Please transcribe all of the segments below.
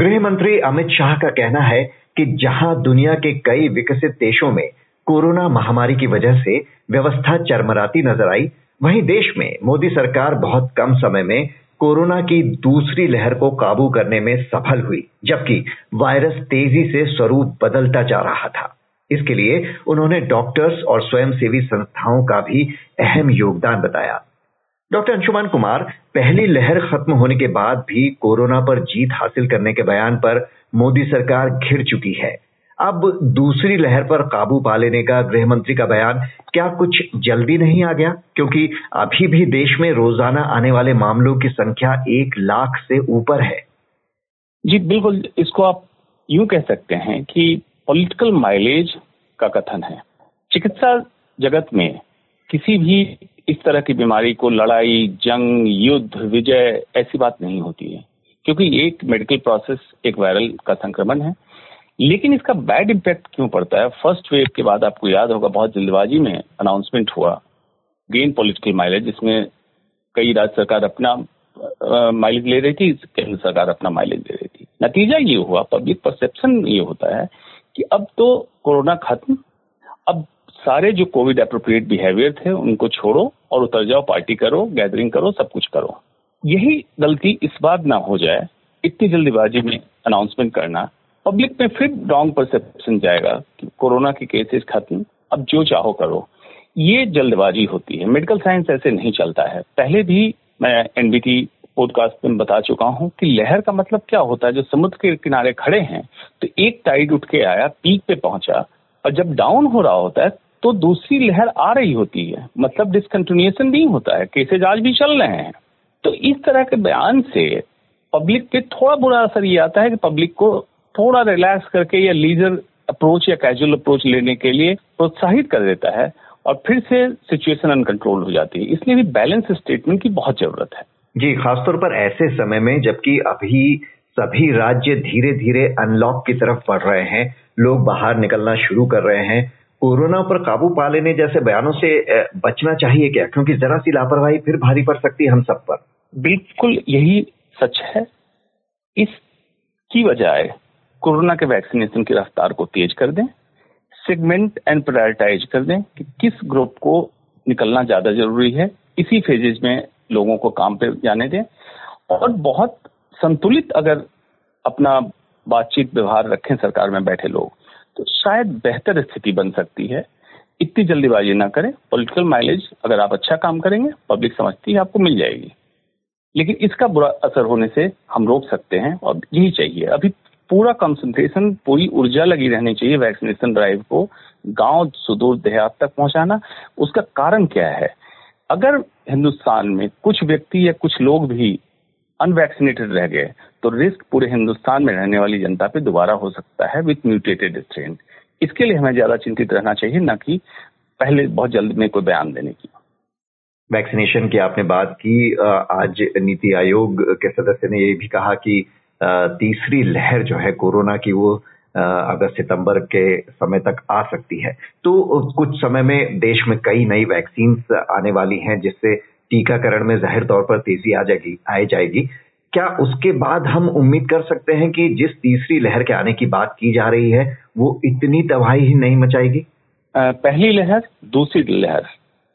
गृह मंत्री अमित शाह का कहना है कि जहां दुनिया के कई विकसित देशों में कोरोना महामारी की वजह से व्यवस्था चरमराती नजर आई, वहीं देश में मोदी सरकार बहुत कम समय में कोरोना की दूसरी लहर को काबू करने में सफल हुई, जबकि वायरस तेजी से स्वरूप बदलता जा रहा था। इसके लिए उन्होंने डॉक्टर्स और स्वयंसेवी संस्थाओं का भी अहम योगदान बताया। डॉक्टर अंशुमन कुमार पहली लहर खत्म होने के बाद भी कोरोना पर जीत हासिल करने के बयान पर मोदी सरकार घिर चुकी है। अब दूसरी लहर पर काबू पा लेने का गृह मंत्री का बयान क्या कुछ जल्दी नहीं आ गया, क्योंकि अभी भी देश में रोजाना आने वाले मामलों की संख्या 1 लाख से ऊपर है। जी बिल्कुल, इसको आप यूं कह सकते हैं कि पॉलिटिकल माइलेज का कथन है। चिकित्सा जगत में किसी भी इस तरह की बीमारी को लड़ाई, जंग, युद्ध, विजय ऐसी बात नहीं होती है, क्योंकि एक मेडिकल प्रोसेस, एक वायरल का संक्रमण है। लेकिन इसका बैड इम्पैक्ट क्यों पड़ता है? फर्स्ट वेव के बाद आपको याद होगा बहुत जल्दबाजी में अनाउंसमेंट हुआ, गेन पॉलिटिकल माइलेज, जिसमें कई राज्य सरकार अपना माइलेज ले रही थी, केंद्र सरकार अपना माइलेज ले रही थी। नतीजा ये हुआ, पब्लिक परसेप्शन ये होता है कि अब तो कोरोना खत्म, अब सारे जो कोविड एप्रोप्रिएट बिहेवियर थे उनको छोड़ो और उतर जाओ, पार्टी करो, गैदरिंग करो, सब कुछ करो। यही गलती इस बार ना हो जाए, इतनी जल्दबाजी में अनाउंसमेंट करना। पब्लिक में फिर रॉन्ग परसेप्शन जाएगा कि कोरोना के केसेस खत्म, अब जो चाहो करो। ये जल्दबाजी होती है, मेडिकल साइंस ऐसे नहीं चलता है। पहले भी मैं एनबीटी पॉडकास्ट में बता चुका हूं कि लहर का मतलब क्या होता है। जो समुद्र के किनारे खड़े हैं तो एक टाइड उठ के आया, पीक पे पहुंचा, और जब डाउन हो रहा होता है तो दूसरी लहर आ रही होती है, मतलब डिसकंटिन्यूएशन नहीं होता है, केसेज आज भी चल रहे हैं। तो इस तरह के बयान से पब्लिक पे थोड़ा बुरा असर ये आता है कि पब्लिक को थोड़ा रिलैक्स करके या लीजर अप्रोच या कैजुअल अप्रोच लेने के लिए प्रोत्साहित कर देता है, और फिर से सिचुएशन अनकंट्रोल हो जाती है। इसलिए भी बैलेंस स्टेटमेंट की बहुत जरूरत है। जी, खासतौर पर ऐसे समय में जबकि अभी सभी राज्य धीरे धीरे अनलॉक की तरफ बढ़ रहे हैं, लोग बाहर निकलना शुरू कर रहे हैं, कोरोना पर काबू पा लेने जैसे बयानों से बचना चाहिए क्या, क्योंकि जरा सी लापरवाही फिर भारी पड़ सकती है हम सब पर? बिल्कुल यही सच है। इसकी बजाय कोरोना के वैक्सीनेशन की रफ्तार को तेज कर दें, सेगमेंट एंड प्रायोरिटाइज कर दें कि किस ग्रुप को निकलना ज्यादा जरूरी है, इसी फेजेज में लोगों को काम पे जाने दें, और बहुत संतुलित अगर अपना बातचीत व्यवहार रखें सरकार में बैठे लोग, तो शायद बेहतर स्थिति बन सकती है। इतनी जल्दीबाजी ना करें। पॉलिटिकल माइलेज अगर आप अच्छा काम करेंगे, पब्लिक समझती है, आपको मिल जाएगी, लेकिन इसका बुरा असर होने से हम रोक सकते हैं, और यही चाहिए। अभी पूरा कंसंट्रेशन, पूरी ऊर्जा लगी रहनी चाहिए वैक्सीनेशन ड्राइव को, गांव, सुदूर देहात तक पहुंचाना। उसका कारण क्या है? अगर हिंदुस्तान में कुछ व्यक्ति या कुछ लोग भी अनवैक्सीनेटेड रह गए तो रिस्क पूरे हिंदुस्तान में रहने वाली जनता पे दोबारा हो सकता है विथ म्यूटेटेड स्ट्रेन। इसके लिए हमें ज्यादा चिंतित रहना चाहिए, ना कि पहले बहुत जल्द में कोई बयान देने की। वैक्सीनेशन की आपने बात की, आज नीति आयोग के सदस्य ने ये भी कहा कि तीसरी लहर जो है कोरोना की, वो अगस्त सितंबर के समय तक आ सकती है। तो कुछ समय में देश में कई नई वैक्सीन आने वाली हैं, जिससे टीकाकरण में जाहिर तौर पर तेजी आ जाएगी। क्या उसके बाद हम उम्मीद कर सकते हैं कि जिस तीसरी लहर के आने की बात की जा रही है वो इतनी तबाही ही नहीं मचाएगी? पहली लहर, दूसरी लहर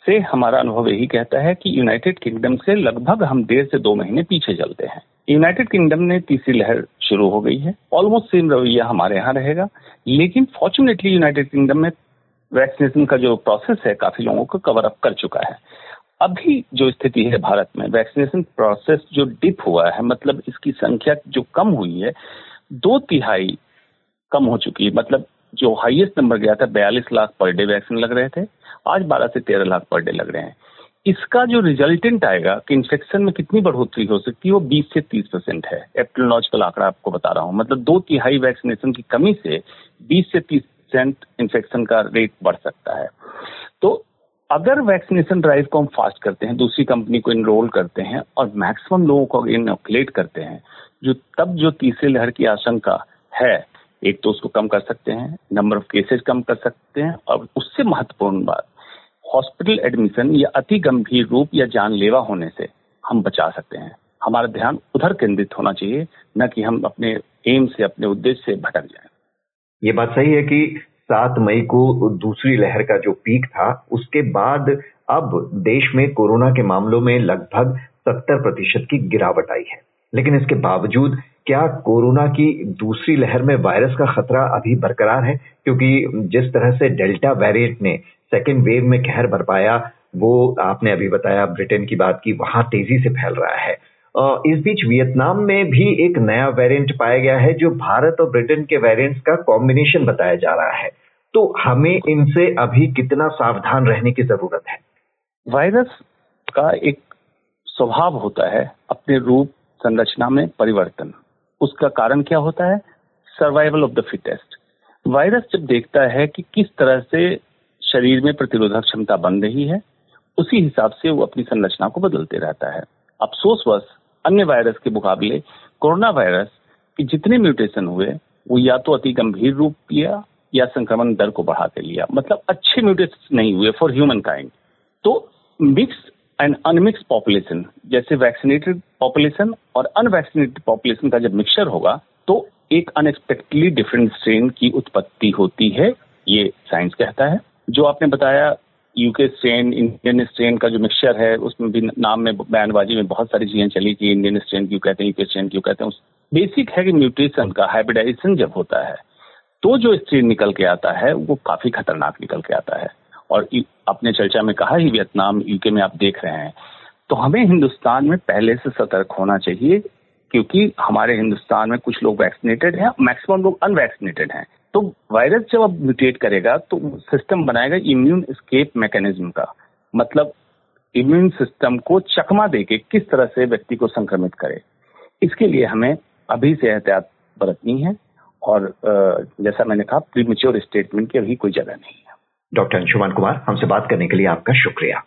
से हमारा अनुभव यही कहता है कि यूनाइटेड किंगडम से लगभग हम 1.5 से 2 महीने पीछे चलते हैं। यूनाइटेड किंगडम में तीसरी लहर शुरू हो गई है, ऑलमोस्ट सेम रवैया हमारे यहाँ रहेगा। लेकिन फॉर्चुनेटली यूनाइटेड किंगडम में वैक्सीनेशन का जो प्रोसेस है काफी लोगों को कवर अप कर चुका है। अभी जो स्थिति है भारत में, वैक्सीनेशन प्रोसेस जो डिप हुआ है, मतलब इसकी संख्या जो कम हुई है, 2/3 कम हो चुकी है। मतलब जो हाईएस्ट नंबर गया था 42 लाख पर डे वैक्सीन लग रहे थे, आज 12 से 13 लाख पर डे लग रहे हैं। इसका जो रिजल्टेंट आएगा कि इन्फेक्शन में कितनी बढ़ोतरी हो सकती है, वो 20 से 30% है। एपिडेमियोलॉजिकल आंकड़ा आपको बता रहा हूँ, मतलब 2/3 वैक्सीनेशन की कमी से 20 से 30% इन्फेक्शन का रेट बढ़ सकता है। तो अगर वैक्सीनेशन ड्राइव को हम फास्ट करते हैं, दूसरी कंपनी को इनरोल करते हैं और मैक्सिमम लोगों को इनोकुलेट करते हैं, तब जो तीसरी लहर की आशंका है, एक तो उसको कम कर सकते हैं, नंबर ऑफ केसेस कम कर सकते हैं, और उससे महत्वपूर्ण बात, हॉस्पिटल एडमिशन या अति गंभीर रूप या जानलेवा होने से हम बचा सकते हैं। हमारा ध्यान उधर केंद्रित होना चाहिए, न कि हम अपने एम से, अपने उद्देश्य से भटक जाएं। ये बात सही है कि 7 मई को दूसरी लहर का जो पीक था, उसके बाद अब देश में कोरोना के मामलों में लगभग 70% की गिरावट आई है, लेकिन इसके बावजूद क्या कोरोना की दूसरी लहर में वायरस का खतरा अभी बरकरार है? क्योंकि जिस तरह से डेल्टा वेरिएंट ने सेकेंड वेव में कहर बरपाया, वो आपने अभी बताया, ब्रिटेन की बात की, वहां तेजी से फैल रहा है। इस बीच वियतनाम में भी एक नया वेरिएंट पाया गया है, जो भारत और ब्रिटेन के वेरिएंट्स का कॉम्बिनेशन बताया जा रहा है। तो हमें इनसे अभी कितना सावधान रहने की जरूरत है? वायरस का एक स्वभाव होता है अपने रूप संरचना में परिवर्तन। उसका कारण क्या होता है? Survival of the fittest. Virus जब देखता है कि किस तरह से शरीर में प्रतिरोधक क्षमता बन रही है, उसी हिसाब से वो अपनी संरचना को बदलते रहता है। अफसोसवश अन्य वायरस के मुकाबले कोरोना वायरस के जितने म्यूटेशन हुए, वो या तो अति गंभीर रूप लिया या संक्रमण दर को बढ़ा के लिया, मतलब अच्छे म्यूटेशन नहीं हुए फॉर ह्यूमन काइंड। तो मिक्स्ड एंड अनमिक्स्ड पॉपुलेशन, जैसे वैक्सीनेटेड पॉपुलेशन और अनवैक्सीनेटेड पॉपुलेशन का जब मिक्सचर होगा, तो एक अनएक्सपेक्टेडली डिफरेंट स्ट्रेन की उत्पत्ति होती है, ये साइंस कहता है। जो आपने बताया यूके स्ट्रेन, इंडियन स्ट्रेन का जो मिक्सचर है, उसमें भी नाम में बयानबाजी में बहुत सारी चीजें चली कि इंडियन स्ट्रेन क्यों कहते हैं, यूके स्ट्रेन क्यों कहते हैं। बेसिक है कि म्यूटेशन का हाइब्रिडाइजेशन जब होता है, तो जो स्ट्रेन निकल के आता है वो काफी खतरनाक निकल के आता है। और अपने चर्चा में कहा ही, वियतनाम, यूके में आप देख रहे हैं। तो हमें हिंदुस्तान में पहले से सतर्क होना चाहिए, क्योंकि हमारे हिंदुस्तान में कुछ लोग वैक्सीनेटेड हैं, मैक्सिमम लोग अनवैक्सीनेटेड हैं। तो वायरस जब अब म्यूटेट करेगा तो सिस्टम बनाएगा इम्यून एस्केप मैकेनिज्म का, मतलब इम्यून सिस्टम को चकमा देके किस तरह से व्यक्ति को संक्रमित करे। इसके लिए हमें अभी से एहतियात बरतनी है, और जैसा मैंने कहा, प्रीमेच्योर स्टेटमेंट की अभी कोई जगह नहीं है। डॉक्टर अंशुमन कुमार, हमसे बात करने के लिए आपका शुक्रिया।